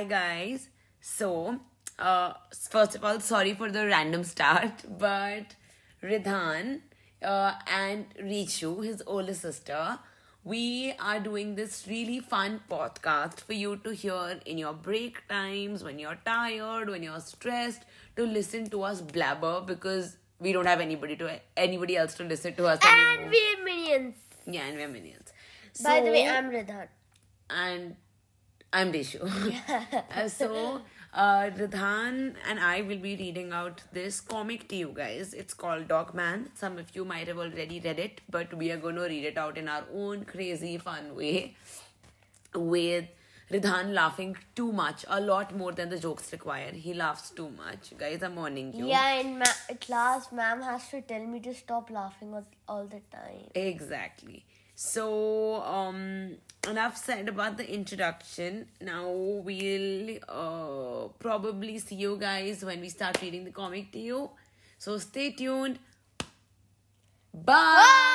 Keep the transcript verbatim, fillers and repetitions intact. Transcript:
Hi guys. So, uh, first of all, sorry for the random start, but Ridhan uh, and Rishu, his older sister, we are doing this really fun podcast for you to hear in your break times, when you're tired, when you're stressed, to listen to us blabber because we don't have anybody to anybody else to listen to us anymore. And we're minions. Yeah, and we're minions. So, by the way, I'm Ridhan. And I'm Rishu. Yeah. uh, so, uh, Ridhan and I will be reading out this comic to you guys. It's called Dog Man. Some of you might have already read it, but we are going to read it out in our own crazy, fun way. With Ridhan laughing too much, a lot more than the jokes require. He laughs too much. Guys, I'm warning you. Yeah, in ma- class, ma'am has to tell me to stop laughing all the time. Exactly. So, um, enough said about the introduction. Now, we'll uh, probably see you guys when we start reading the comic to you. So, stay tuned. Bye! Bye.